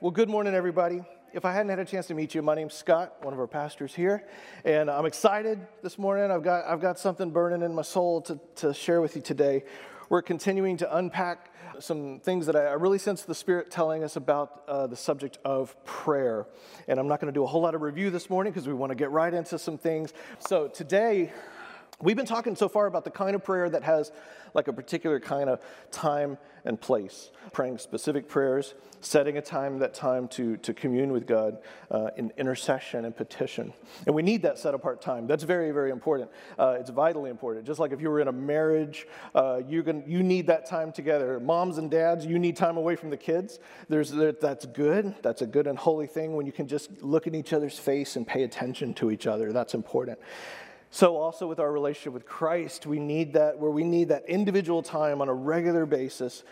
Well, good morning, everybody. If I hadn't had a chance to meet you, my name's Scott, one of our pastors here, and I'm excited this morning. I've got something burning in my soul to share with you today. We're continuing to unpack some things that I really sense the Spirit telling us about the subject of prayer. And I'm not going to do a whole lot of review this morning because we want to get right into some things. So today, we've been talking so far about the kind of prayer that has like a particular kind of time and place, praying specific prayers, setting a time, that time to commune with God in intercession and petition. And we need that set apart time. That's very, very important. It's vitally important. Just like if you were in a marriage, you need that time together. Moms and dads, you need time away from the kids. That's good. That's a good and holy thing when you can just look in each other's face and pay attention to each other. That's important. So also with our relationship with Christ, we need that, where we need that individual time on a regular basis,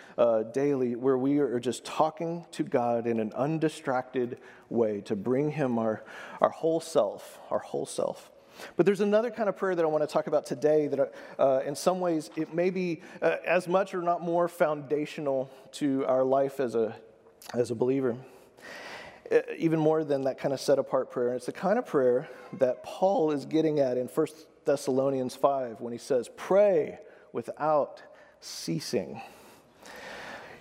daily, where we are just talking to God in an undistracted way to bring him our whole self. But there's another kind of prayer that I want to talk about today that in some ways it may be as much or not more foundational to our life as a believer, even more than that kind of set-apart prayer. And it's the kind of prayer that Paul is getting at in 1 Thessalonians 5 when he says, pray without ceasing.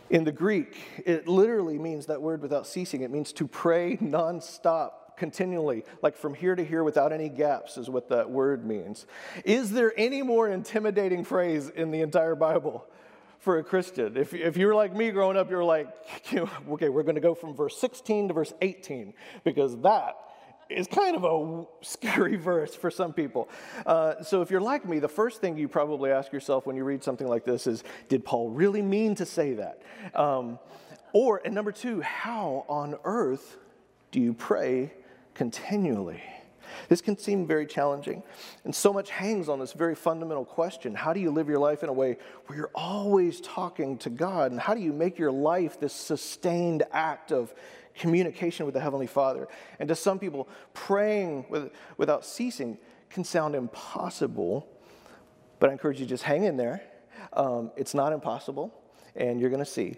In the Greek, it literally means that word without ceasing. It means to pray nonstop, continually, like from here to here without any gaps is what that word means. Is there any more intimidating phrase in the entire Bible? For a Christian, if you were like me growing up, you were like, okay, we're going to go from verse 16 to verse 18, because that is kind of a scary verse for some people. So if you're like me, the first thing you probably ask yourself when you read something like this is, did Paul really mean to say that? And number two, how on earth do you pray continually? This can seem very challenging, and so much hangs on this very fundamental question. How do you live your life in a way where you're always talking to God, and how do you make your life this sustained act of communication with the Heavenly Father? And to some people, praying without ceasing can sound impossible, but I encourage you to just hang in there. It's not impossible, and you're going to see.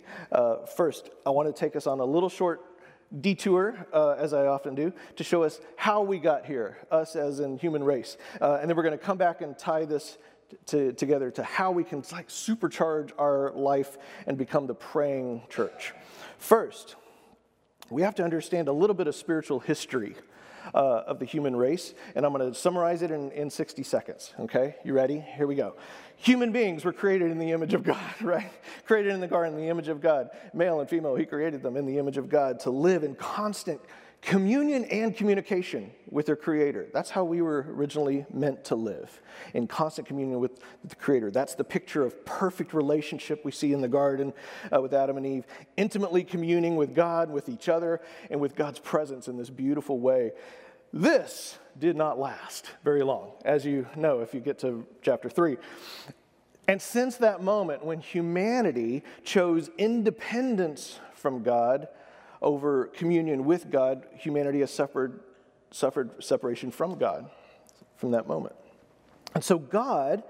First, I want to take us on a little short detour, as I often do, to show us how we got here, us as in human race. And then we're going to come back and tie this together to how we can like supercharge our life and become the praying church. First, we have to understand a little bit of spiritual history of the human race, and I'm going to summarize it in 60 seconds, okay? You ready? Here we go. Human beings were created in the image of God, right? Created in the garden in the image of God. Male and female, he created them in the image of God to live in constant communion and communication with their Creator. That's how we were originally meant to live, in constant communion with the Creator. That's the picture of perfect relationship we see in the garden with Adam and Eve, intimately communing with God, with each other, and with God's presence in this beautiful way. This did not last very long, as you know if you get to chapter 3. And since that moment when humanity chose independence from God over communion with God, humanity has suffered separation from God from that moment. And so God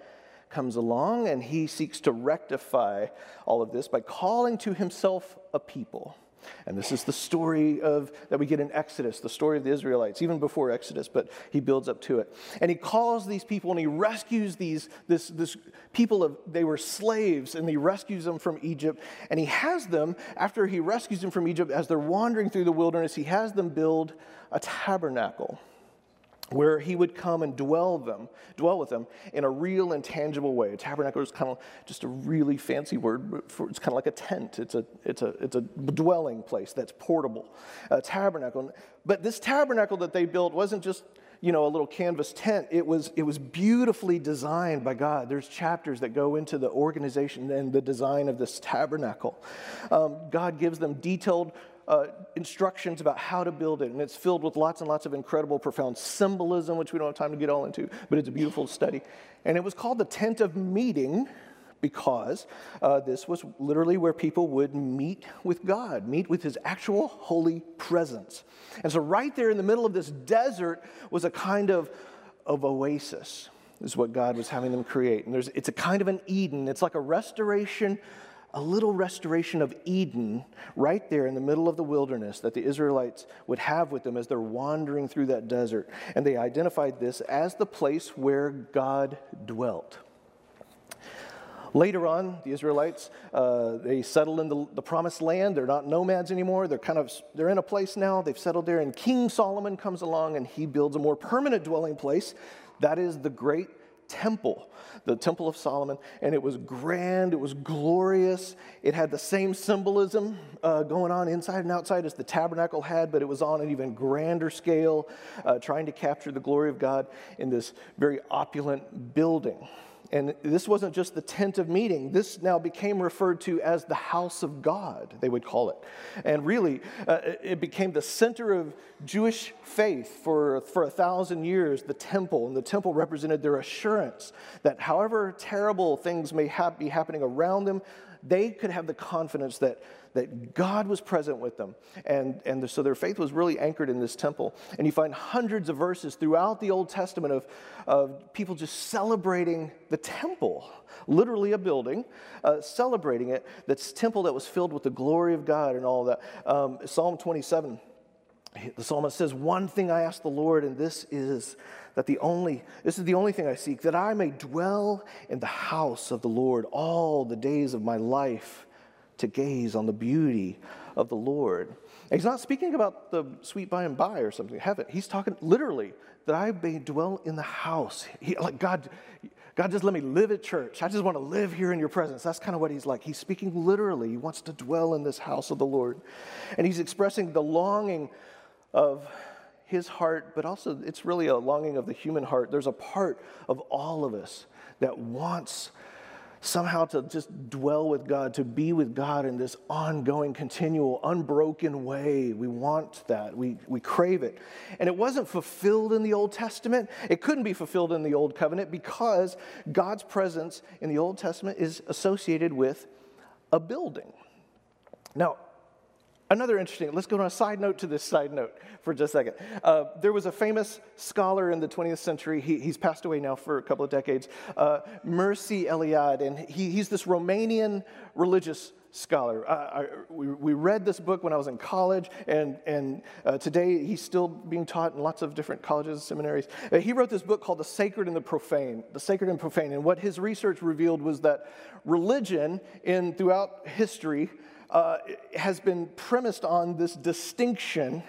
comes along and he seeks to rectify all of this by calling to himself a people. And this is the story that we get in Exodus, the story of the Israelites, even before Exodus, but he builds up to it. And he calls these people and he rescues this people they were slaves, and he rescues them from Egypt. And he has them, after he rescues them from Egypt, as they're wandering through the wilderness, he has them build a tabernacle where he would come and dwell with them in a real and tangible way. A tabernacle is kind of just a really fancy word. It's kind of like a tent. It's a dwelling place that's portable. A tabernacle. But this tabernacle that they built wasn't just, you know, a little canvas tent. It was beautifully designed by God. There's chapters that go into the organization and the design of this tabernacle. God gives them detailed instructions about how to build it, and it's filled with lots and lots of incredible, profound symbolism, which we don't have time to get all into, but it's a beautiful study. And it was called the Tent of Meeting because this was literally where people would meet with God, meet with his actual holy presence. And so right there in the middle of this desert was a kind of oasis, is what God was having them create. And it's a kind of an Eden. It's like a restoration a little restoration of Eden right there in the middle of the wilderness that the Israelites would have with them as they're wandering through that desert. And they identified this as the place where God dwelt. Later on, the Israelites, they settled in the promised land. They're not nomads anymore. They're in a place now. They've settled there. And King Solomon comes along and he builds a more permanent dwelling place. That is the great temple, the Temple of Solomon. And it was grand. It was glorious. It had the same symbolism going on inside and outside as the tabernacle had, but it was on an even grander scale, trying to capture the glory of God in this very opulent building. And this wasn't just the tent of meeting. This now became referred to as the house of God, they would call it. And really, it became the center of Jewish faith for 1,000 years, the temple. And the temple represented their assurance that however terrible things may be happening around them, they could have the confidence that God was present with them. And so their faith was really anchored in this temple. And you find hundreds of verses throughout the Old Testament of people just celebrating the temple, literally a building, celebrating it, this temple that was filled with the glory of God and all that. Psalm 27, the psalmist says, "One thing I ask the Lord, and this is this is the only thing I seek, that I may dwell in the house of the Lord all the days of my life, to gaze on the beauty of the Lord." And he's not speaking about the sweet by and by or something, heaven. He's talking literally that I may dwell in the house. God, just let me live at church. I just want to live here in your presence. That's kind of what he's like. He's speaking literally. He wants to dwell in this house of the Lord. And he's expressing the longing of his heart, but also it's really a longing of the human heart. There's a part of all of us that wants somehow to just dwell with God, to be with God in this ongoing, continual, unbroken way. We want that. We crave it. And it wasn't fulfilled in the Old Testament. It couldn't be fulfilled in the Old Covenant because God's presence in the Old Testament is associated with a building. Now, let's go on a side note to this side note for just a second. There was a famous scholar in the 20th century. He's passed away now for a couple of decades, Mircea Eliade, and he's this Romanian religious scholar. We read this book when I was in college, and today he's still being taught in lots of different colleges and seminaries. He wrote this book called The Sacred and Profane, and what his research revealed was that religion throughout history has been premised on this distinction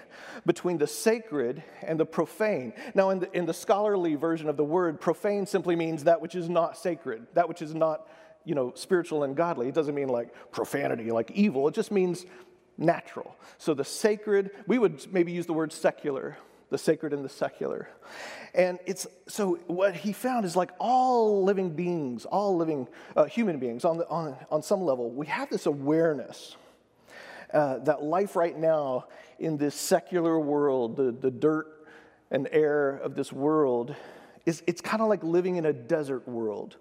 between the sacred and the profane. Now, in the scholarly version of the word, profane simply means that which is not sacred, that which is not, spiritual and godly. It doesn't mean like profanity, like evil. It just means natural. So the sacred, we would maybe use the word secular, the sacred and the secular. And so what he found is like all living human beings on some level, we have this awareness that life right now in this secular world, the dirt and air of this world, it's kind of like living in a desert world.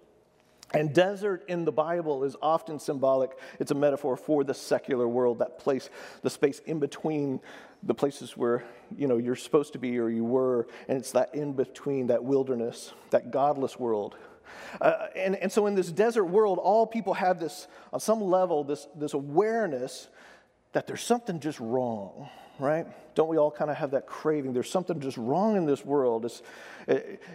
And desert in the Bible is often symbolic. It's a metaphor for the secular world, that place, the space in between the places where, you're supposed to be or you were, and it's that in between, that wilderness, that godless world. And so in this desert world, all people have this, on some level, this awareness that there's something just wrong, right? Don't we all kind of have that craving? There's something just wrong in this world.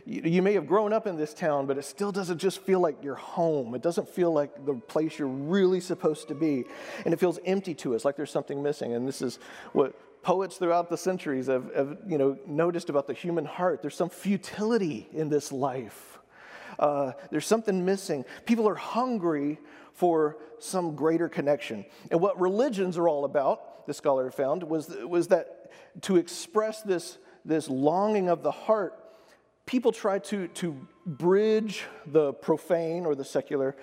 You may have grown up in this town, but it still doesn't just feel like your home. It doesn't feel like the place you're really supposed to be. And it feels empty to us, like there's something missing. And this is what poets throughout the centuries have noticed about the human heart. There's some futility in this life. There's something missing. People are hungry for some greater connection. And what religions are all about, the scholar found, was that to express this longing of the heart, people try to bridge the profane or the secular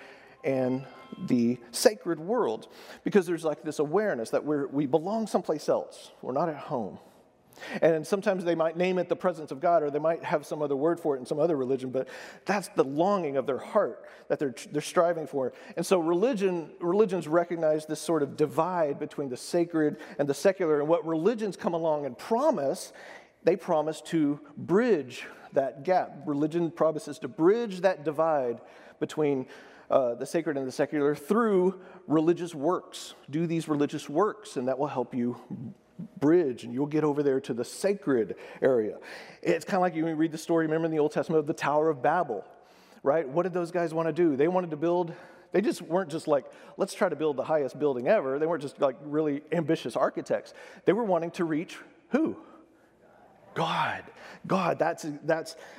and the sacred world, because there's like this awareness that we belong someplace else. We're not at home. And sometimes they might name it the presence of God, or they might have some other word for it in some other religion, but that's the longing of their heart that they're striving for. And so religions recognize this sort of divide between the sacred and the secular, and what religions come along and promise, they promise to bridge that gap. Religion promises to bridge that divide between the sacred and the secular through religious works. Do these religious works, and that will help you bridge, and you'll get over there to the sacred area. It's kind of like you read the story, remember in the Old Testament, of the Tower of Babel, right? What did those guys want to do? They wanted to build, they just weren't just like, let's try to build the highest building ever. They weren't just like really ambitious architects. They were wanting to reach who? God. God, that's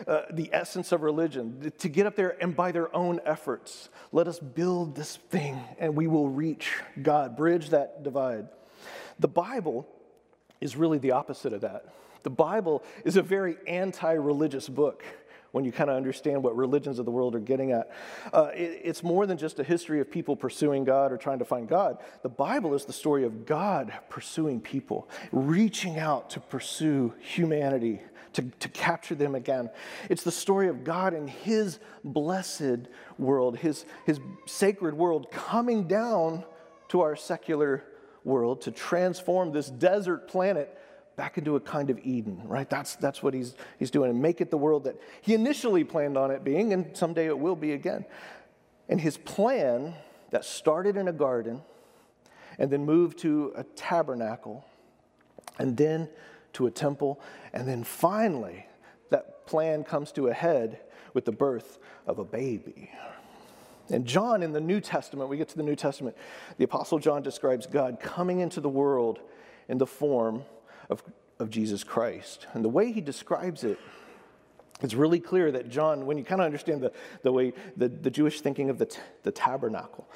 the essence of religion. To get up there and by their own efforts, let us build this thing and we will reach God, bridge that divide. The Bible is really the opposite of that. The Bible is a very anti-religious book when you kind of understand what religions of the world are getting at. It's more than just a history of people pursuing God or trying to find God. The Bible is the story of God pursuing people, reaching out to pursue humanity, to capture them again. It's the story of God and his blessed world, his sacred world, coming down to our secular world to transform this desert planet back into a kind of Eden, right? That's what he's doing, and make it the world that he initially planned on it being, and someday it will be again. And his plan that started in a garden and then moved to a tabernacle and then to a temple, and then finally that plan comes to a head with the birth of a baby. And John in the New Testament, we get to the New Testament, the Apostle John describes God coming into the world in the form of Jesus Christ. And the way he describes it, it's really clear that John, when you kind of understand the way, the Jewish thinking of the tabernacle,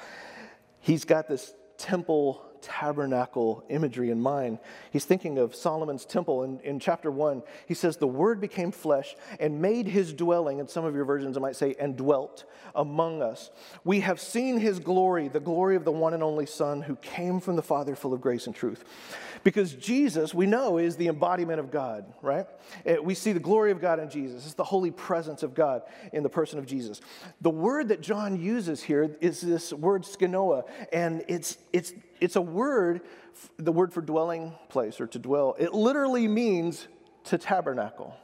he's got this temple tabernacle imagery in mind. He's thinking of Solomon's temple. In chapter 1, he says, the Word became flesh and made his dwelling, and some of your versions might say, and dwelt among us. We have seen his glory, the glory of the one and only Son who came from the Father full of grace and truth. Because Jesus, we know, is the embodiment of God, right? We see the glory of God in Jesus. It's the holy presence of God in the person of Jesus. The word that John uses here is this word skenoa, and it's a word, the word for dwelling place or to dwell. It literally means to tabernacle,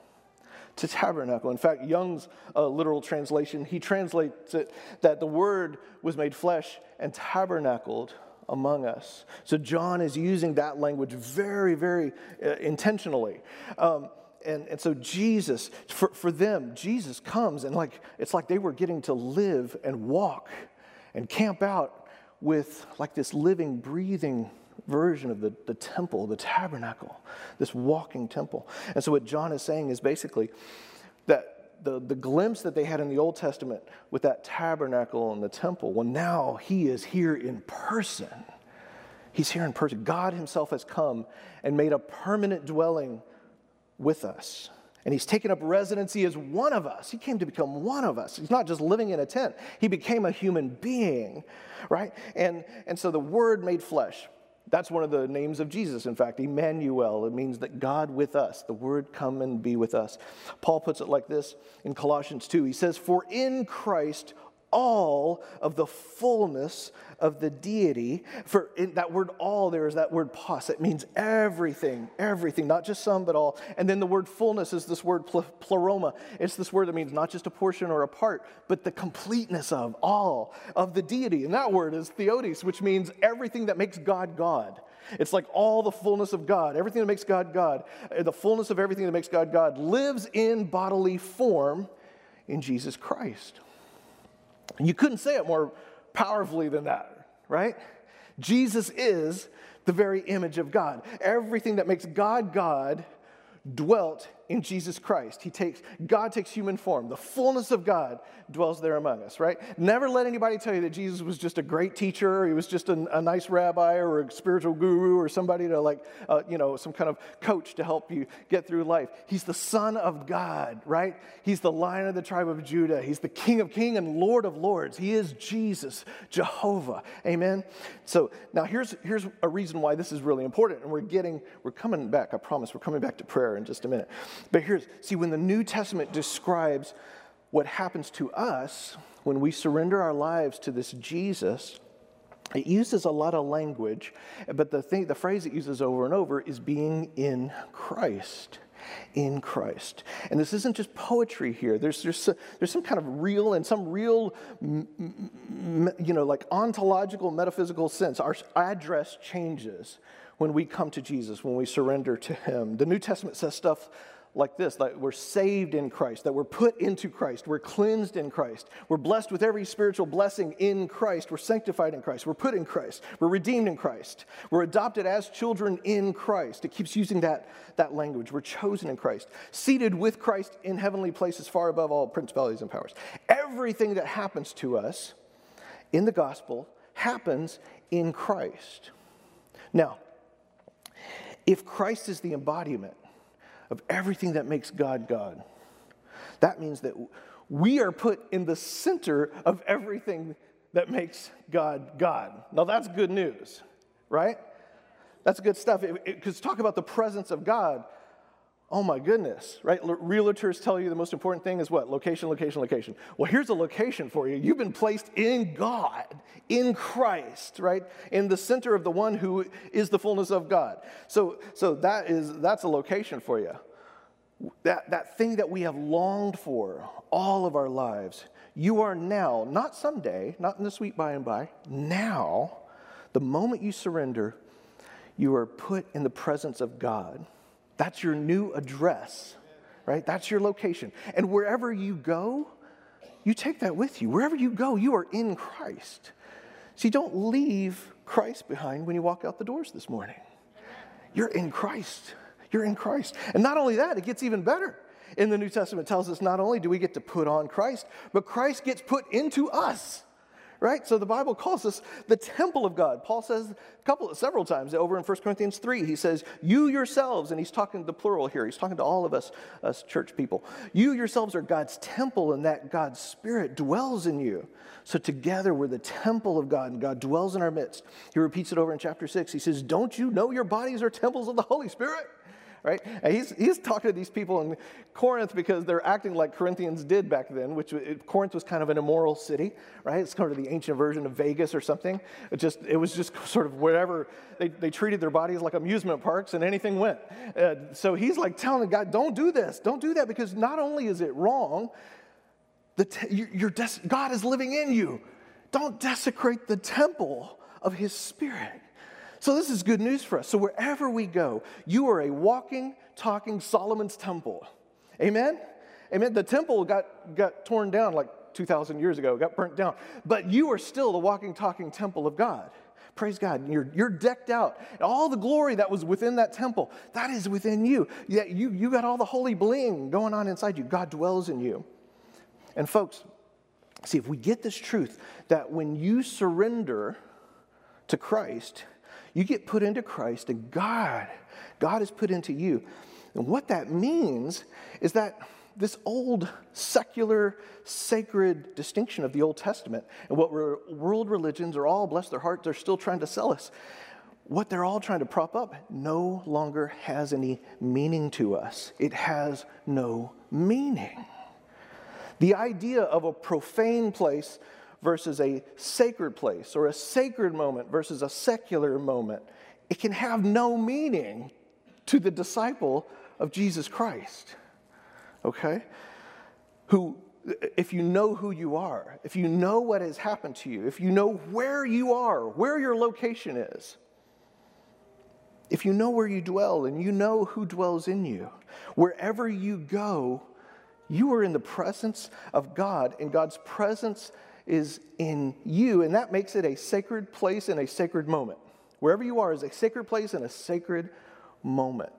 to tabernacle. In fact, Young's literal translation, he translates it that the word was made flesh and tabernacled among us. So John is using that language very, very intentionally. And so Jesus, for them, Jesus comes and like it's like they were getting to live and walk and camp out with like this living, breathing version of the temple, the tabernacle, this walking temple. And so what John is saying is basically that the glimpse that they had in the Old Testament with that tabernacle and the temple, well, now he is here in person. He's here in person. God himself has come and made a permanent dwelling with us. And he's taken up residency as one of us. He came to become one of us. He's not just living in a tent. He became a human being, right? And so the Word made flesh. That's one of the names of Jesus, in fact. Emmanuel, it means that God with us. The Word come and be with us. Paul puts it like this in Colossians 2. He says, for in Christ all of the fullness of the deity, for in that word all, there is that word pos. It means everything, everything, not just some, but all. And then the word fullness is this word pleroma. It's this word that means not just a portion or a part, but the completeness of all of the deity. And that word is theotis, which means everything that makes God God. It's like all the fullness of God, everything that makes God God, the fullness of everything that makes God God lives in bodily form in Jesus Christ. You couldn't say it more powerfully than that, right? Jesus is the very image of God. Everything that makes God God dwelt in Jesus Christ. God takes human form. The fullness of God dwells there among us, right? Never let anybody tell you that Jesus was just a great teacher, or he was just a nice rabbi or a spiritual guru or somebody to like, some kind of coach to help you get through life. He's the Son of God, right? He's the Lion of the tribe of Judah. He's the King of kings and Lord of lords. He is Jesus, Jehovah. Amen? So now here's a reason why this is really important, and we're coming back, I promise, we're coming back to prayer in just a minute. But when the New Testament describes what happens to us when we surrender our lives to this Jesus, It uses a lot of language, but the phrase it uses over and over is being in Christ. In Christ. And this isn't just poetry here. There's some kind of real and some real, you know, like ontological, metaphysical sense. Our address changes when we come to Jesus, when we surrender to him. The New Testament says stuff like this, that we're saved in Christ, that we're put into Christ, we're cleansed in Christ, we're blessed with every spiritual blessing in Christ, we're sanctified in Christ, we're put in Christ, we're redeemed in Christ, we're adopted as children in Christ. It keeps using that language. We're chosen in Christ, seated with Christ in heavenly places far above all principalities and powers. Everything that happens to us in the gospel happens in Christ. Now, if Christ is the embodiment of everything that makes God God, that means that we are put in the center of everything that makes God God. Now that's good news, right? That's good stuff. Because talk about the presence of God. Oh my goodness, right? Realtors tell you the most important thing is what? Location, location, location. Well, here's a location for you. You've been placed in God, in Christ, right? In the center of the one who is the fullness of God. So that's a location for you. That thing that we have longed for all of our lives, you are now, not someday, not in the sweet by and by, now, the moment you surrender, you are put in the presence of God. That's your new address, right? That's your location. And wherever you go, you take that with you. Wherever you go, you are in Christ. So you don't leave Christ behind when you walk out the doors this morning. You're in Christ. You're in Christ. And not only that, it gets even better. In the New Testament, it tells us not only do we get to put on Christ, but Christ gets put into us. Right? So the Bible calls us the temple of God. Paul says several times over in 1 Corinthians 3, he says, you yourselves, and he's talking to the plural here, he's talking to all of us church people, you yourselves are God's temple and that God's Spirit dwells in you. So together we're the temple of God and God dwells in our midst. He repeats it over in chapter 6. He says, don't you know your bodies are temples of the Holy Spirit? Right? And he's talking to these people in Corinth because they're acting like Corinthians did back then, which Corinth was kind of an immoral city, right? It's kind of the ancient version of Vegas or something. It was just sort of whatever. They treated their bodies like amusement parks and anything went. So he's like telling God, don't do this. Don't do that because not only is it wrong, God is living in you. Don't desecrate the temple of his Spirit. So this is good news for us. So wherever we go, you are a walking, talking Solomon's temple. Amen? Amen. The temple got torn down like 2,000 years ago, got burnt down. But you are still the walking, talking temple of God. Praise God. You're decked out. And all the glory that was within that temple, that is within you. Yet you got all the holy bling going on inside you. God dwells in you. And folks, see, if we get this truth that when you surrender to Christ, you get put into Christ, and God is put into you. And what that means is that this old secular sacred distinction of the Old Testament and what world religions are all, bless their hearts, they're still trying to sell us. What they're all trying to prop up no longer has any meaning to us. It has no meaning. The idea of a profane place versus a sacred place, or a sacred moment versus a secular moment, it can have no meaning to the disciple of Jesus Christ, okay? Who, if you know who you are, if you know what has happened to you, if you know where you are, where your location is, if you know where you dwell and you know who dwells in you, wherever you go, you are in the presence of God, and God's presence is in you, and that makes it a sacred place and a sacred moment. Wherever you are is a sacred place and a sacred moment.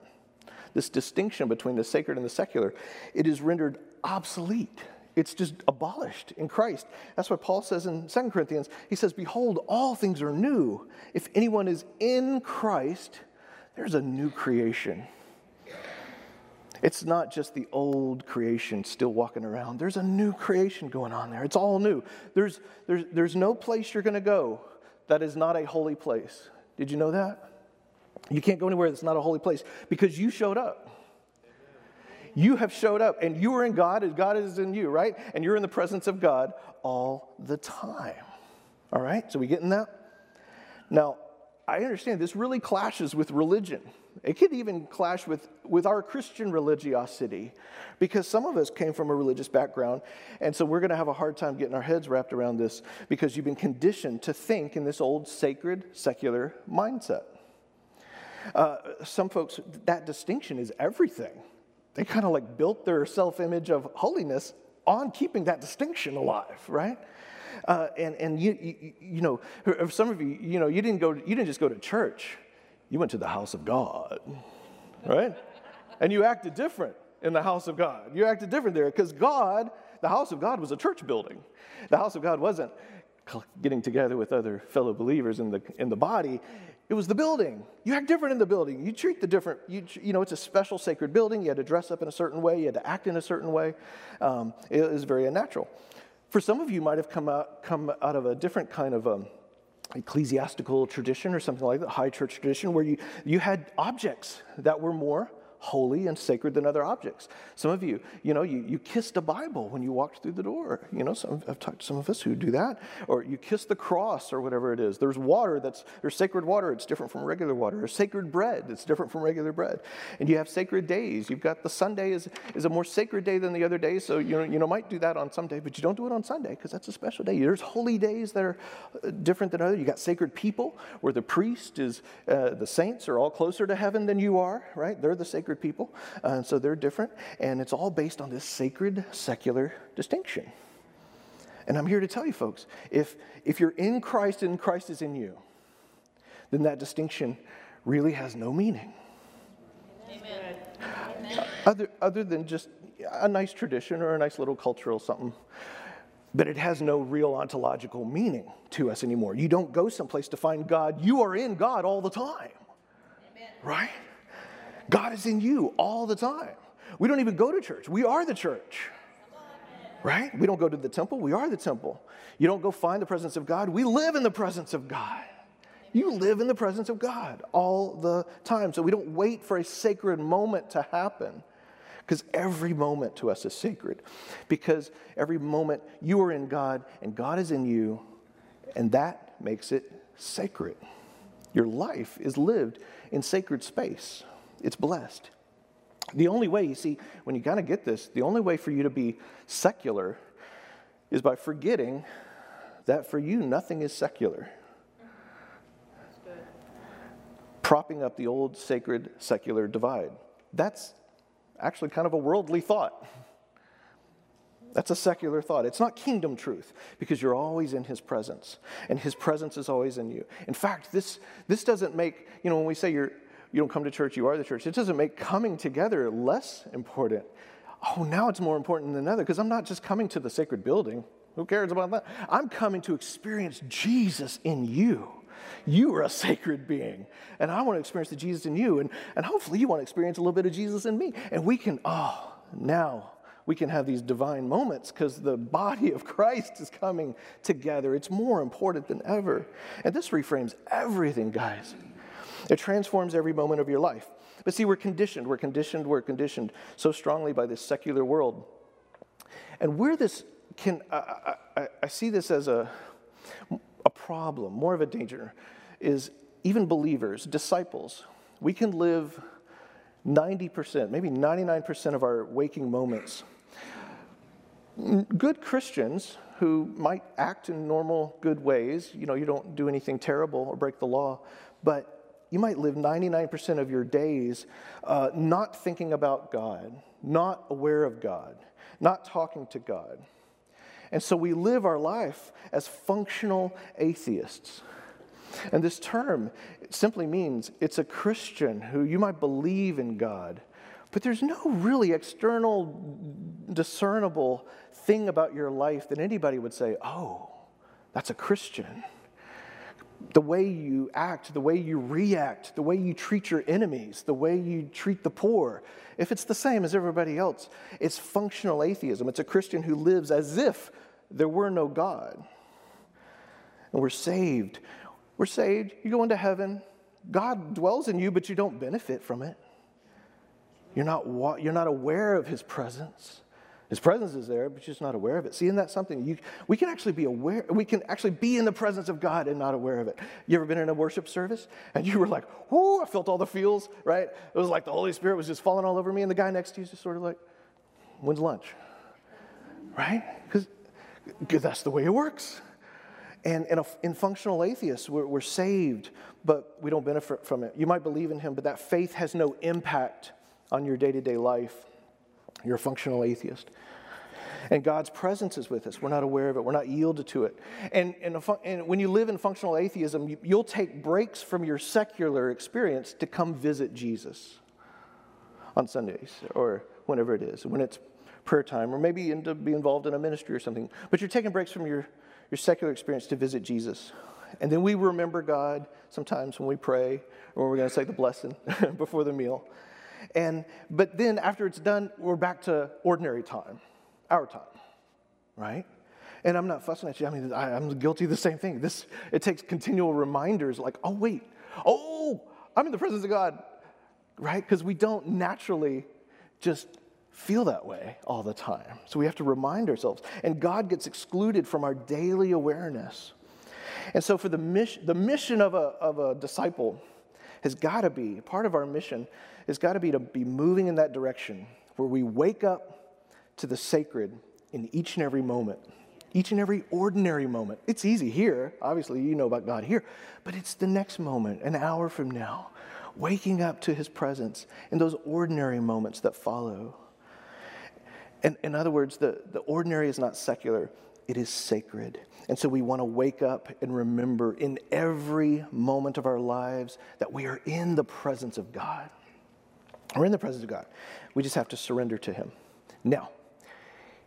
This distinction between the sacred and the secular, it is rendered obsolete. It's just abolished in Christ. That's what Paul says in 2 Corinthians. He says, behold, all things are new. If anyone is in Christ, there's a new creation. It's not just the old creation still walking around. There's a new creation going on there. It's all new. There's no place you're going to go that is not a holy place. Did you know that? You can't go anywhere that's not a holy place because you showed up. You have showed up, and you are in God, and God is in you, right? And you're in the presence of God all the time. All right? So we getting that? Now, I understand this really clashes with religion. It could even clash with our Christian religiosity, because some of us came from a religious background, and so we're going to have a hard time getting our heads wrapped around this, because you've been conditioned to think in this old sacred secular mindset. Some folks, that distinction is everything. They kind of like built their self-image of holiness on keeping that distinction alive, right? And you know, some of you, you know, you didn't just go to church, you went to the house of God, right? And you acted different in the house of God. You acted different there, because God, the house of God was a church building. The house of God wasn't getting together with other fellow believers in the body. It was the building. You act different in the building. You treat the different. You know, it's a special sacred building. You had to dress up in a certain way. You had to act in a certain way. It is very unnatural. For some of you, might have come out of a different kind of ecclesiastical tradition or something like that, high church tradition, where you had objects that were more holy and sacred than other objects. Some of you, you know, you kissed a Bible when you walked through the door. You know, I've talked to some of us who do that. Or you kiss the cross or whatever it is. There's water there's sacred water. It's different from regular water. There's sacred bread. It's different from regular bread. And you have sacred days. You've got the Sunday is a more sacred day than the other days. So, you know, might do that on some day, but you don't do it on Sunday because that's a special day. There's holy days that are different than other. You got sacred people where the priest is, the saints are all closer to heaven than you are, right? They're the sacred people, and so they're different, and it's all based on this sacred secular distinction. And I'm here to tell you folks, if you're in Christ and Christ is in you, then that distinction really has no meaning. Amen. Other than just a nice tradition or a nice little cultural something, but it has no real ontological meaning to us anymore. You don't go someplace to find God. You are in God all the time. Amen. Right? God is in you all the time. We don't even go to church. We are the church, right? We don't go to the temple. We are the temple. You don't go find the presence of God. We live in the presence of God. You live in the presence of God all the time. So we don't wait for a sacred moment to happen, because every moment to us is sacred, because every moment you are in God and God is in you, and that makes it sacred. Your life is lived in sacred space. It's blessed. The only way, you see, when you kind of get this, the only way for you to be secular is by forgetting that for you, nothing is secular. That's good. Propping up the old sacred secular divide. That's actually kind of a worldly thought. That's a secular thought. It's not kingdom truth, because you're always in his presence, and his presence is always in you. In fact, this doesn't make, you know, when we say you don't come to church, you are the church. It doesn't make coming together less important. Oh, now it's more important than another, because I'm not just coming to the sacred building. Who cares about that? I'm coming to experience Jesus in you. You are a sacred being, and I want to experience the Jesus in you, and hopefully you want to experience a little bit of Jesus in me. And we can, now we can have these divine moments, because the body of Christ is coming together. It's more important than ever. And this reframes everything, guys. It transforms every moment of your life. But see, we're conditioned so strongly by this secular world. And where this can, I see this as a problem, more of a danger, is even believers, disciples, we can live 90%, maybe 99% of our waking moments. Good Christians who might act in normal, good ways, you know, you don't do anything terrible or break the law, but you might live 99% of your days not thinking about God, not aware of God, not talking to God. And so we live our life as functional atheists. And this term simply means it's a Christian who, you might believe in God, but there's no really external discernible thing about your life that anybody would say, oh, that's a Christian. The way you act, the way you react, the way you treat your enemies, the way you treat the poor, if it's the same as everybody else, it's functional atheism. It's a Christian who lives as if there were no God. And we're saved. We're saved. You go into heaven. God dwells in you, but you don't benefit from it. You're not aware of his presence. His presence is there, but you're just not aware of it. See, isn't that something? We can actually be aware. We can actually be in the presence of God and not aware of it. You ever been in a worship service and you were like, "Whoo! I felt all the feels." Right? It was like the Holy Spirit was just falling all over me, and the guy next to you is just sort of like, "When's lunch?" Right? Because that's the way it works. And in functional atheists, we're saved, but we don't benefit from it. You might believe in him, but that faith has no impact on your day-to-day life. You're a functional atheist. And God's presence is with us. We're not aware of it. We're not yielded to it. And when you live in functional atheism, you'll take breaks from your secular experience to come visit Jesus on Sundays or whenever it is, when it's prayer time, or maybe end up be involved in a ministry or something. But you're taking breaks from your secular experience to visit Jesus. And then we remember God sometimes when we pray or when we're going to say the blessing before the meal. But then after it's done, we're back to ordinary time, our time, right? And I'm not fussing at you. I mean, I'm guilty of the same thing. It takes continual reminders like, oh, wait. Oh, I'm in the presence of God, right? Because we don't naturally just feel that way all the time. So we have to remind ourselves. And God gets excluded from our daily awareness. And so for the mission of a disciple has got to be, part of our mission has got to be moving in that direction where we wake up to the sacred in each and every moment, each and every ordinary moment. It's easy here. Obviously, you know about God here. But it's the next moment, an hour from now, waking up to his presence in those ordinary moments that follow. And in other words, the ordinary is not secular. It is sacred. And so we want to wake up and remember in every moment of our lives that we are in the presence of God. We're in the presence of God. We just have to surrender to him. Now,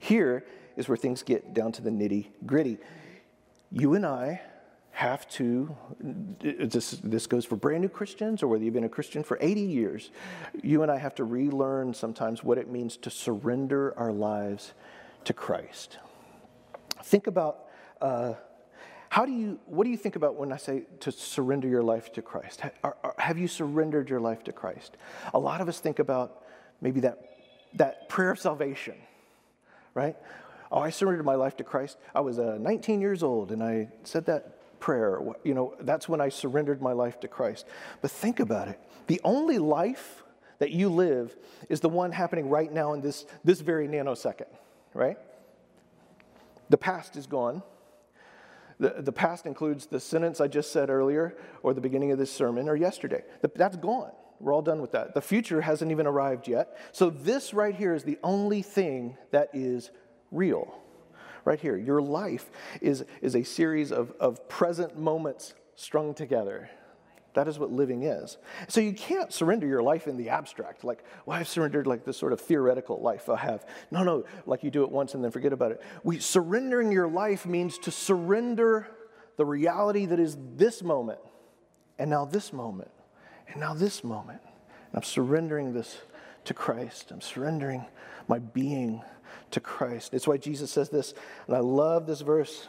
here is where things get down to the nitty-gritty. You and I have to, this goes for brand new Christians or whether you've been a Christian for 80 years, you and I have to relearn sometimes what it means to surrender our lives to Christ. Think about what do you think about when I say to surrender your life to Christ? Have you surrendered your life to Christ? A lot of us think about maybe that prayer of salvation, right? Oh, I surrendered my life to Christ. I was 19 years old and I said that prayer. You know, that's when I surrendered my life to Christ. But think about it. The only life that you live is the one happening right now in this very nanosecond, right? The past is gone. The past includes the sentence I just said earlier or the beginning of this sermon or yesterday. That's gone. We're all done with that. The future hasn't even arrived yet. So this right here is the only thing that is real. Right here. Your life is a series of present moments strung together. That is what living is. So you can't surrender your life in the abstract, like, well, I've surrendered like this sort of theoretical life I have. No, like you do it once and then forget about it. Surrendering your life means to surrender the reality that is this moment, and now this moment, and now this moment. And I'm surrendering this to Christ. I'm surrendering my being to Christ. It's why Jesus says this, and I love this verse.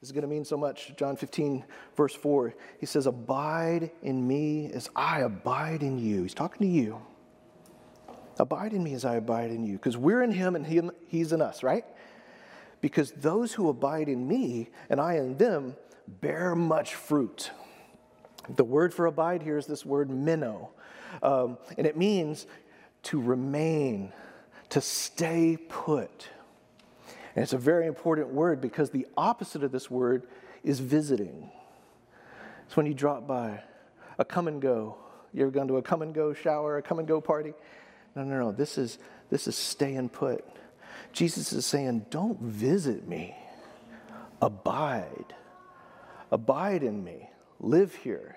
This is going to mean so much. John 15, verse 4, he says, abide in me as I abide in you. He's talking to you. Abide in me as I abide in you. Because we're in him and he's in us, right? Because those who abide in me and I in them bear much fruit. The word for abide here is this word meno. And it means to remain, to stay put. And it's a very important word because the opposite of this word is visiting. It's when you drop by, a come and go. You ever gone to a come and go shower, a come and go party? No. This is staying put. Jesus is saying, don't visit me. Abide. Abide in me. Live here.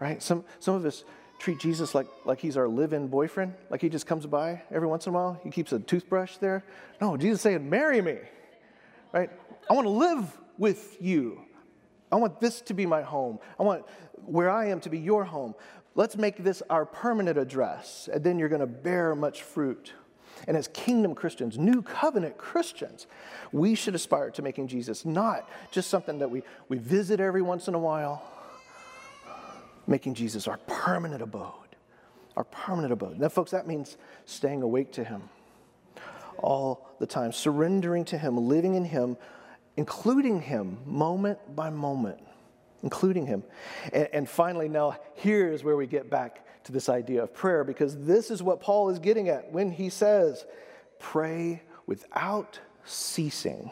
Right? Some of us treat Jesus like he's our live-in boyfriend, like he just comes by every once in a while. He keeps a toothbrush there. No, Jesus is saying, marry me, right? I want to live with you. I want this to be my home. I want where I am to be your home. Let's make this our permanent address, and then you're going to bear much fruit. And as kingdom Christians, new covenant Christians, we should aspire to making Jesus not just something that we visit every once in a while, making Jesus our permanent abode, our permanent abode. Now, folks, that means staying awake to him, all the time, surrendering to him, living in him, including him moment by moment, including him. And finally, now here's where we get back to this idea of prayer, because this is what Paul is getting at when he says, pray without ceasing.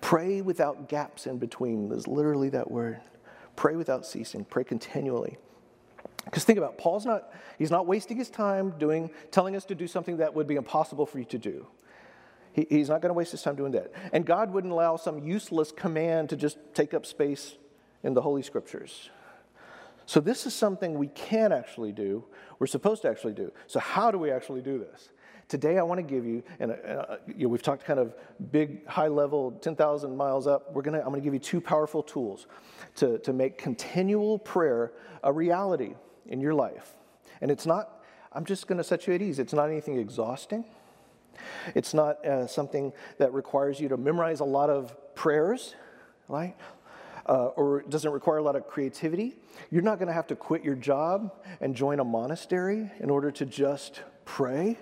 Pray without gaps in between is literally that word. Pray without ceasing. Pray continually. Because think about it, Paul's not wasting his time telling us to do something that would be impossible for you to do. He's not going to waste his time doing that. And God wouldn't allow some useless command to just take up space in the Holy Scriptures. So this is something we can actually do. We're supposed to actually do. So how do we actually do this? Today I want to give you, and we've talked kind of big, high-level, 10,000 miles up. I'm going to give you two powerful tools to make continual prayer a reality in your life. And it's not, I'm just going to set you at ease, it's not anything exhausting. It's not something that requires you to memorize a lot of prayers, right? Or doesn't require a lot of creativity. You're not going to have to quit your job and join a monastery in order to just pray.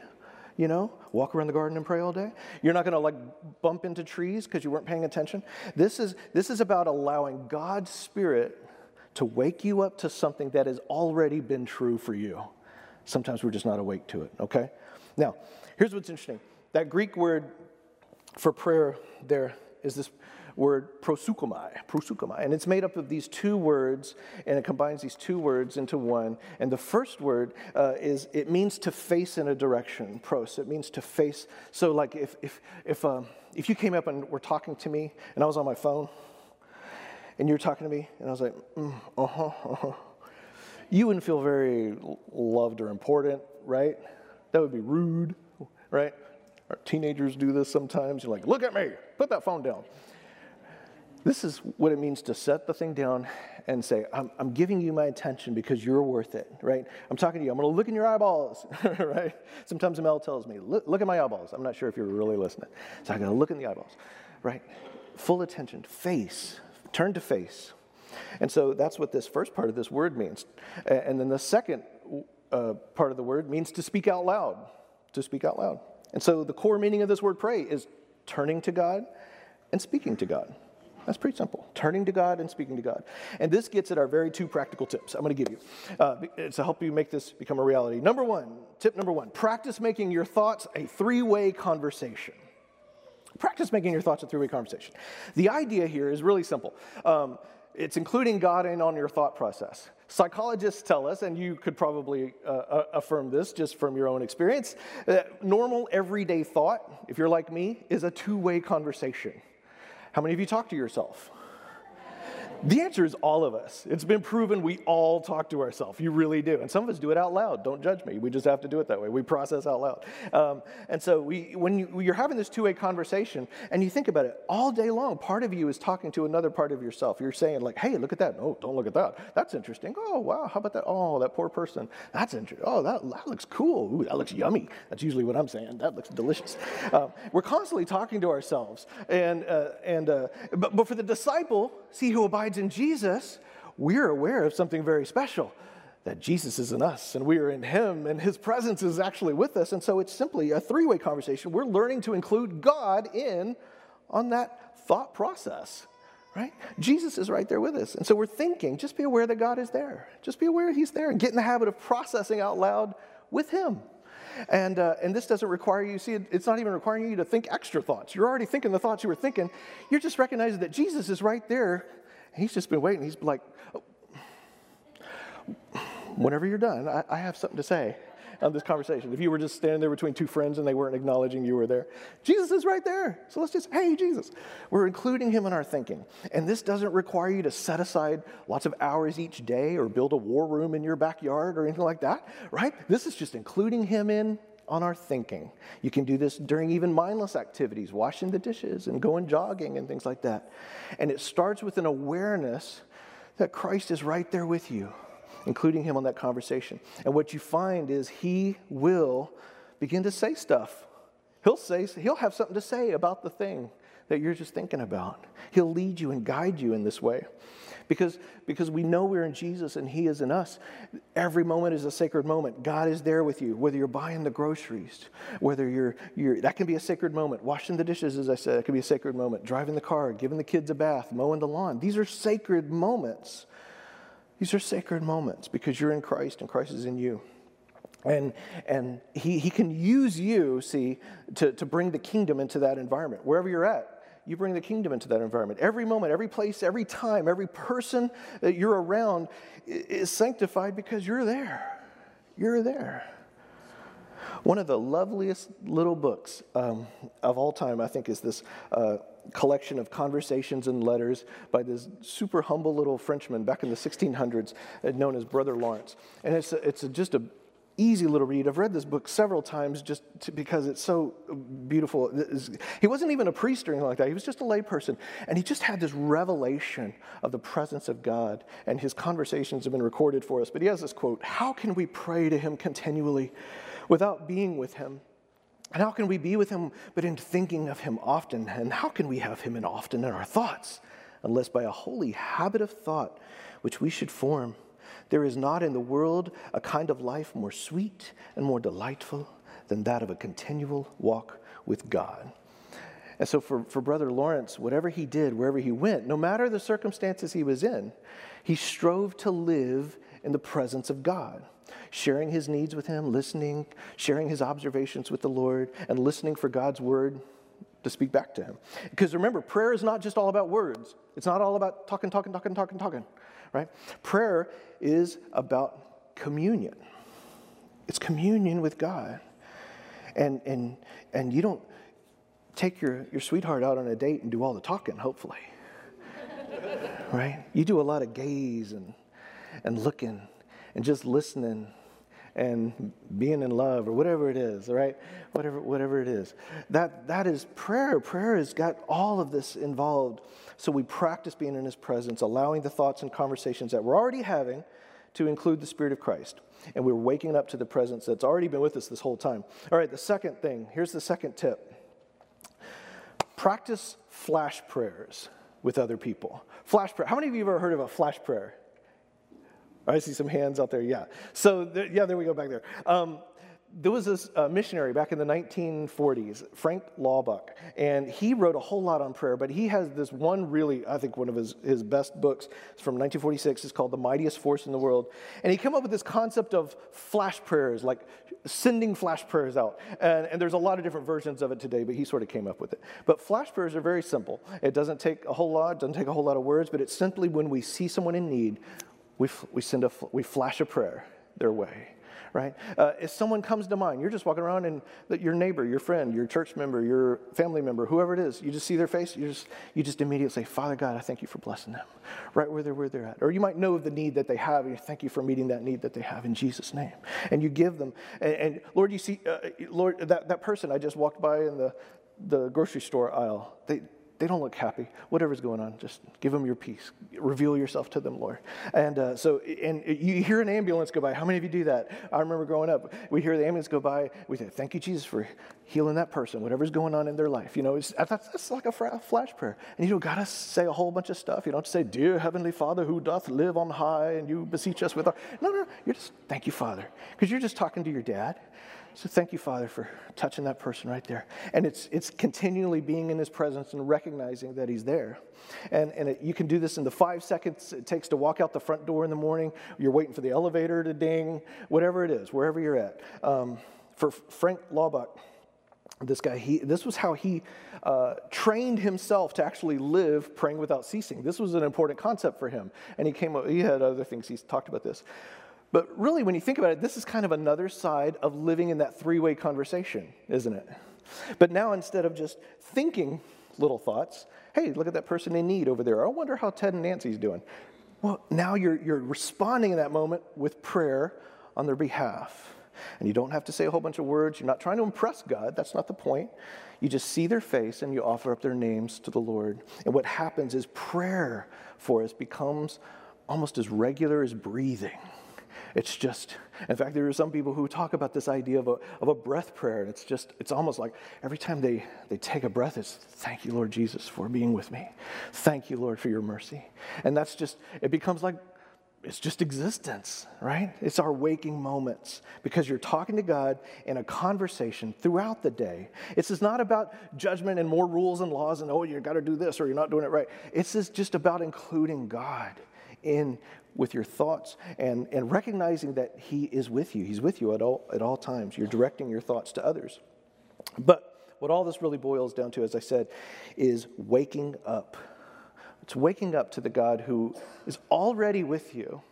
You know, walk around the garden and pray all day. You're not going to like bump into trees because you weren't paying attention. This is about allowing God's Spirit to wake you up to something that has already been true for you. Sometimes we're just not awake to it, okay? Now, here's what's interesting. That Greek word for prayer there is this word prosukomai, and it's made up of these two words, and it combines these two words into one. And the first word it means to face in a direction, pros. It means to face. So, like if you came up and were talking to me, and I was on my phone, and you were talking to me, and I was like, you wouldn't feel very loved or important, right? That would be rude, right? Our teenagers do this sometimes. You're like, look at me, put that phone down. This is what it means to set the thing down and say, I'm giving you my attention because you're worth it, right? I'm talking to you. I'm going to look in your eyeballs, right? Sometimes Mel tells me, look at my eyeballs. I'm not sure if you're really listening. So I'm going to look in the eyeballs, right? Full attention, face, turn to face. And so that's what this first part of this word means. And then the second part of the word means to speak out loud, to speak out loud. And so the core meaning of this word pray is turning to God and speaking to God. That's pretty simple. Turning to God and speaking to God. And this gets at our very two practical tips I'm going to give you to help you make this become a reality. Tip number one, practice making your thoughts a three-way conversation. Practice making your thoughts a three-way conversation. The idea here is really simple. It's including God in on your thought process. Psychologists tell us, and you could probably affirm this just from your own experience, that normal everyday thought, if you're like me, is a two-way conversation. How many of you talk to yourself? The answer is all of us. It's been proven we all talk to ourselves. You really do. And some of us do it out loud. Don't judge me. We just have to do it that way. We process out loud. And so when you're having this two-way conversation, and you think about it, all day long, part of you is talking to another part of yourself. You're saying like, hey, look at that. No, don't look at that. That's interesting. Oh, wow. How about that? Oh, that poor person. That's interesting. Oh, that looks cool. Ooh, that looks yummy. That's usually what I'm saying. That looks delicious. We're constantly talking to ourselves. But for the disciple, see who abides in Jesus, we're aware of something very special, that Jesus is in us and we are in him and his presence is actually with us. And so it's simply a three-way conversation. We're learning to include God in on that thought process, right? Jesus is right there with us. And so we're thinking, just be aware that God is there. Just be aware he's there and get in the habit of processing out loud with him. And this doesn't require you, see, it's not even requiring you to think extra thoughts. You're already thinking the thoughts you were thinking. You're just recognizing that Jesus is right there. He's just been waiting. He's like, oh, whenever you're done, I have something to say on this conversation. If you were just standing there between two friends and they weren't acknowledging you were there, Jesus is right there. So let's just, hey, Jesus. We're including him in our thinking. And this doesn't require you to set aside lots of hours each day or build a war room in your backyard or anything like that, right? This is just including him in on our thinking. You can do this during even mindless activities, washing the dishes and going jogging and things like that. And it starts with an awareness that Christ is right there with you, including him on that conversation. And what you find is he will begin to say stuff. He'll have something to say about the thing that you're just thinking about. He'll lead you and guide you in this way. Because we know we're in Jesus and He is in us. Every moment is a sacred moment. God is there with you, whether you're buying the groceries, whether you're that can be a sacred moment. Washing the dishes, as I said, that can be a sacred moment. Driving the car, giving the kids a bath, mowing the lawn. These are sacred moments. These are sacred moments because you're in Christ and Christ is in you. And he can use you, see, to bring the kingdom into that environment. Wherever you're at, you bring the kingdom into that environment. Every moment, every place, every time, every person that you're around is sanctified because you're there. You're there. One of the loveliest little books of all time, I think, is this collection of conversations and letters by this super humble little Frenchman back in the 1600s known as Brother Lawrence. And it's just a easy little read. I've read this book several times just because it's so beautiful. He wasn't even a priest or anything like that. He was just a lay person. And he just had this revelation of the presence of God. And his conversations have been recorded for us. But he has this quote, "How can we pray to Him continually without being with Him? And how can we be with Him but in thinking of Him often? And how can we have Him in often in our thoughts unless by a holy habit of thought which we should form? There is not in the world a kind of life more sweet and more delightful than that of a continual walk with God." And so for Brother Lawrence, whatever he did, wherever he went, no matter the circumstances he was in, he strove to live in the presence of God, sharing his needs with Him, listening, sharing his observations with the Lord, and listening for God's word to speak back to him. Because remember, prayer is not just all about words. It's not all about talking, right? Prayer is about communion. It's communion with God. And you don't take your sweetheart out on a date and do all the talking, hopefully. Right? You do a lot of gaze and looking and just listening and being in love or whatever it is, right? Whatever it is. That is prayer. Prayer has got all of this involved. So we practice being in His presence, allowing the thoughts and conversations that we're already having to include the Spirit of Christ. And we're waking up to the presence that's already been with us this whole time. All right, the second thing. Here's the second tip. Practice flash prayers with other people. Flash prayer. How many of you have ever heard of a flash prayer? I see some hands out there, yeah. So, there we go back there. There was this missionary back in the 1940s, Frank Laubach, and he wrote a whole lot on prayer, but he has this one really, I think one of his best books. It's from 1946. It's called The Mightiest Force in the World. And he came up with this concept of flash prayers, like sending flash prayers out. And there's a lot of different versions of it today, but he sort of came up with it. But flash prayers are very simple. It doesn't take a whole lot, doesn't take a whole lot of words, but it's simply when we see someone in need, we flash a prayer their way, right? If someone comes to mind, you're just walking around and your neighbor, your friend, your church member, your family member, whoever it is, you just see their face, you just immediately say, "Father God, I thank You for blessing them," right where they're at. Or you might know of the need that they have, and you thank You for meeting that need that they have in Jesus' name. And you give them, and Lord, you see, Lord, that person I just walked by in the grocery store aisle, they don't look happy. Whatever's going on, just give them Your peace. Reveal Yourself to them, Lord. And you hear an ambulance go by. How many of you do that? I remember growing up, we hear the ambulance go by. We say, "Thank You, Jesus, for healing that person," whatever's going on in their life. You know, that's like a flash prayer. And you don't got to say a whole bunch of stuff. You don't have to say, "Dear Heavenly Father, who doth live on high, and You beseech us with our..." No. You're just, "Thank You, Father," because you're just talking to your dad. So thank You, Father, for touching that person right there. And it's continually being in His presence and recognizing that He's there. And you can do this in the 5 seconds it takes to walk out the front door in the morning. You're waiting for the elevator to ding, whatever it is, wherever you're at. For Frank Laubach, this guy, this was how he trained himself to actually live praying without ceasing. This was an important concept for him. And he had other things. He's talked about this. But really, when you think about it, this is kind of another side of living in that three-way conversation, isn't it? But now instead of just thinking little thoughts, "Hey, look at that person in need over there. I wonder how Ted and Nancy's doing." Well, now you're responding in that moment with prayer on their behalf. And you don't have to say a whole bunch of words. You're not trying to impress God. That's not the point. You just see their face and you offer up their names to the Lord. And what happens is prayer for us becomes almost as regular as breathing. It's just, in fact, there are some people who talk about this idea of a breath prayer. And it's just, it's almost like every time they take a breath, it's thank you, Lord Jesus, for being with me. Thank you, Lord, for your mercy. And that's just, it becomes like, it's just existence, right? It's our waking moments because you're talking to God in a conversation throughout the day. This is not about judgment and more rules and laws and, oh, you got to do this or you're not doing it right. It's just about including God in with your thoughts and recognizing that he is with you. He's with you at all times. You're directing your thoughts to others. But what all this really boils down to, as I said, is waking up. It's waking up to the God who is already with you.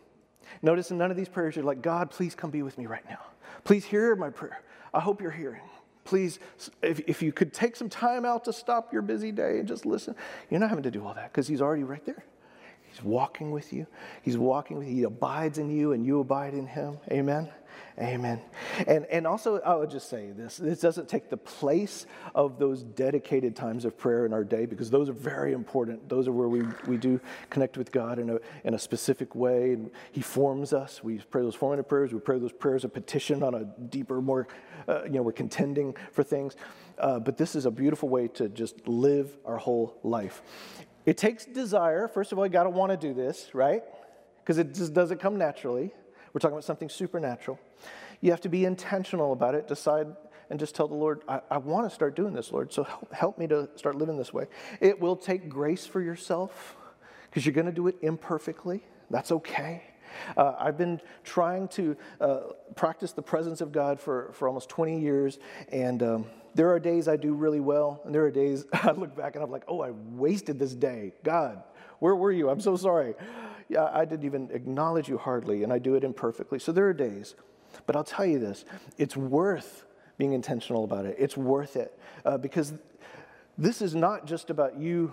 Notice in none of these prayers, you're like, God, please come be with me right now. Please hear my prayer. I hope you're hearing. Please, if you could take some time out to stop your busy day and just listen. You're not having to do all that because he's already right there. He's walking with you. He's walking with you. He abides in you and you abide in him. Amen. Amen. And also, I would just say this. This doesn't take the place of those dedicated times of prayer in our day because those are very important. Those are where we do connect with God in a specific way. And he forms us. We pray those formative prayers. We pray those prayers of petition on a deeper, more, we're contending for things. But this is a beautiful way to just live our whole life. It takes desire. First of all, you got to want to do this, right? Because it just doesn't come naturally. We're talking about something supernatural. You have to be intentional about it. Decide and just tell the Lord, I want to start doing this, Lord, so help me to start living this way. It will take grace for yourself because you're going to do it imperfectly. That's okay. I've been trying to practice the presence of God for almost 20 years, and there are days I do really well, and there are days I look back and I'm like, oh, I wasted this day. God, where were you? I'm so sorry. Yeah, I didn't even acknowledge you hardly, and I do it imperfectly. So there are days. But I'll tell you this, it's worth being intentional about it. It's worth it because this is not just about you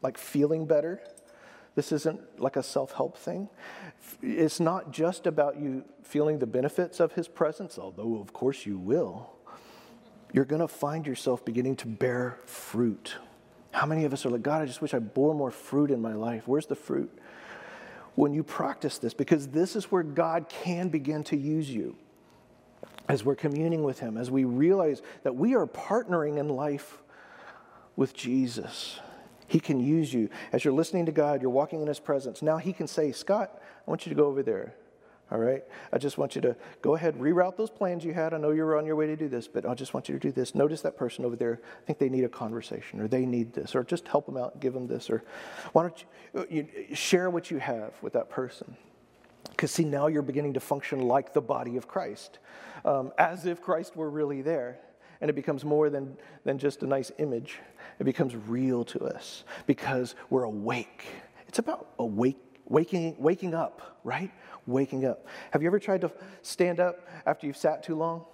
like feeling better. This isn't like a self-help thing. It's not just about you feeling the benefits of his presence, although of course you will. You're going to find yourself beginning to bear fruit. How many of us are like, God, I just wish I bore more fruit in my life. Where's the fruit? When you practice this, because this is where God can begin to use you as we're communing with him, as we realize that we are partnering in life with Jesus. He can use you. As you're listening to God, you're walking in his presence. Now he can say, Scott, I want you to go over there. All right? I just want you to go ahead, reroute those plans you had. I know you were on your way to do this, but I just want you to do this. Notice that person over there. I think they need a conversation, or they need this, or just help them out, give them this, or why don't you share what you have with that person? Because, see, now you're beginning to function like the body of Christ, as if Christ were really there. And it becomes more than just a nice image. It becomes real to us because we're awake. It's about waking up, right? Waking up. Have you ever tried to stand up after you've sat too long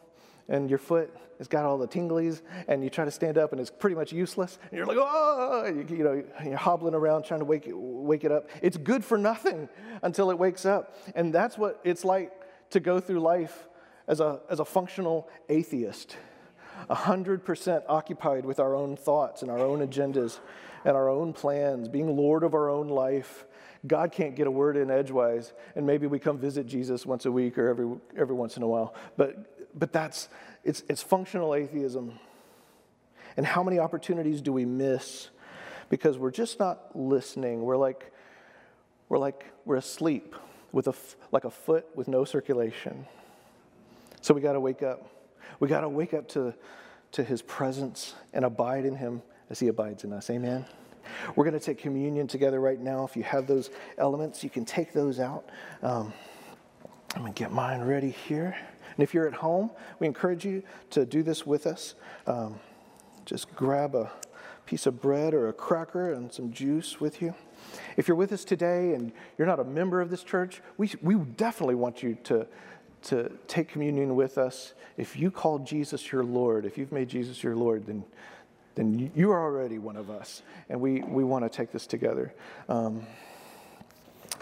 and your foot has got all the tinglies and you try to stand up and it's pretty much useless and you're like, oh, you're hobbling around trying to wake it up. It's good for nothing until it wakes up. And that's what it's like to go through life as a functional atheist, 100% occupied with our own thoughts and our own agendas and our own plans, being Lord of our own life. God can't get a word in edgewise, and maybe we come visit Jesus once a week or every once in a while. But that's it's functional atheism. And how many opportunities do we miss because we're just not listening? We're asleep with a foot with no circulation. So we got to wake up. We got to wake up to his presence and abide in him as he abides in us. Amen. We're going to take communion together right now. If you have those elements, you can take those out. I'm going to get mine ready here. And if you're at home, we encourage you to do this with us. Just grab a piece of bread or a cracker and some juice with you. If you're with us today and you're not a member of this church, we definitely want you to take communion with us. If you call Jesus your Lord, if you've made Jesus your Lord, then you are already one of us, and we want to take this together.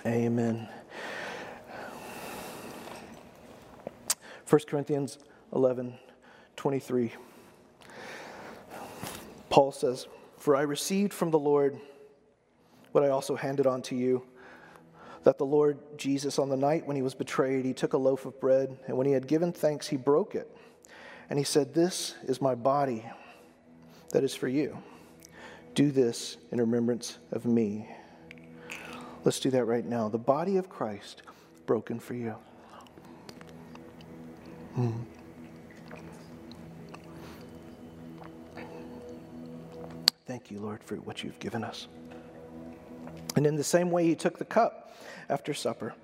Amen. 1 Corinthians 11:23. Paul says, "For I received from the Lord what I also handed on to you. that the Lord Jesus, on the night when he was betrayed, he took a loaf of bread, and when he had given thanks, he broke it. And he said, "This is my body that is for you. Do this in remembrance of me." Let's do that right now. The body of Christ broken for you. Thank you, Lord, for what you've given us. And in the same way, he took the cup after supper,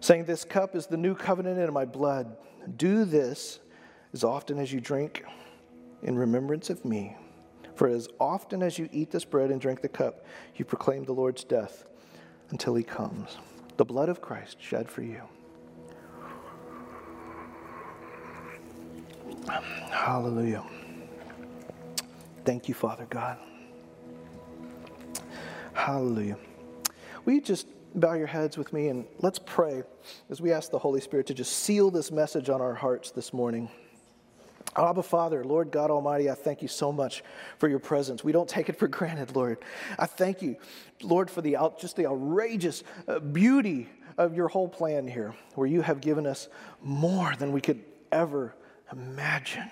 saying, "This cup is the new covenant in my blood. Do this as often as you drink in remembrance of me. For as often as you eat this bread and drink the cup, you proclaim the Lord's death until he comes." The blood of Christ shed for you. Hallelujah. Thank you, Father God. Hallelujah. Will you just bow your heads with me, and let's pray as we ask the Holy Spirit to just seal this message on our hearts this morning. Abba, Father, Lord God Almighty, I thank you so much for your presence. We don't take it for granted, Lord. I thank you, Lord, for the outrageous beauty of your whole plan here, where you have given us more than we could ever imagine.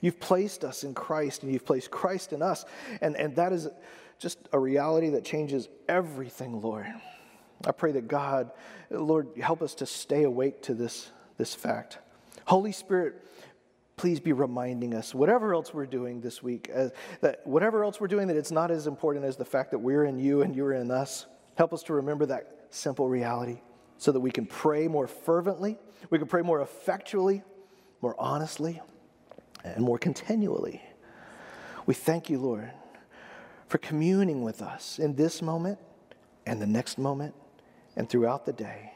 You've placed us in Christ, and you've placed Christ in us, and that is just a reality that changes everything, Lord. I pray that God, Lord, help us to stay awake to this fact. Holy Spirit, please be reminding us, whatever else we're doing this week, that it's not as important as the fact that we're in you and you're in us. Help us to remember that simple reality so that we can pray more fervently, we can pray more effectually, more honestly, and more continually. We thank you, Lord, for communing with us in this moment and the next moment and throughout the day.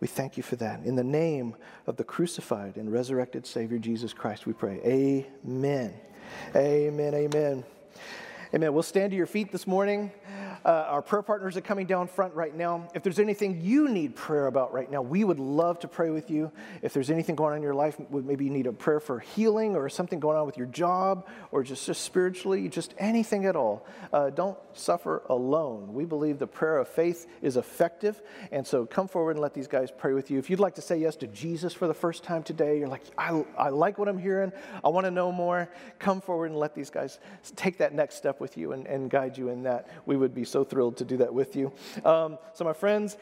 We thank you for that. In the name of the crucified and resurrected Savior, Jesus Christ, we pray. Amen. Amen. Amen. Amen. We'll stand to your feet this morning. Our prayer partners are coming down front right now. If there's anything you need prayer about right now, we would love to pray with you. If there's anything going on in your life, maybe you need a prayer for healing or something going on with your job or just spiritually, just anything at all. Don't suffer alone. We believe the prayer of faith is effective, and so come forward and let these guys pray with you. If you'd like to say yes to Jesus for the first time today, you're like, I like what I'm hearing, I want to know more, come forward and let these guys take that next step with you and guide you in that. We would be so thrilled to do that with you. So my friends,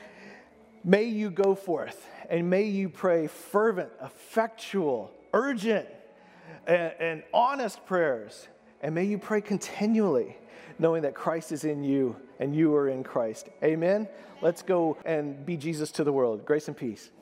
may you go forth and may you pray fervent, effectual, urgent, and honest prayers. And may you pray continually, knowing that Christ is in you and you are in Christ. Amen? Let's go and be Jesus to the world. Grace and peace.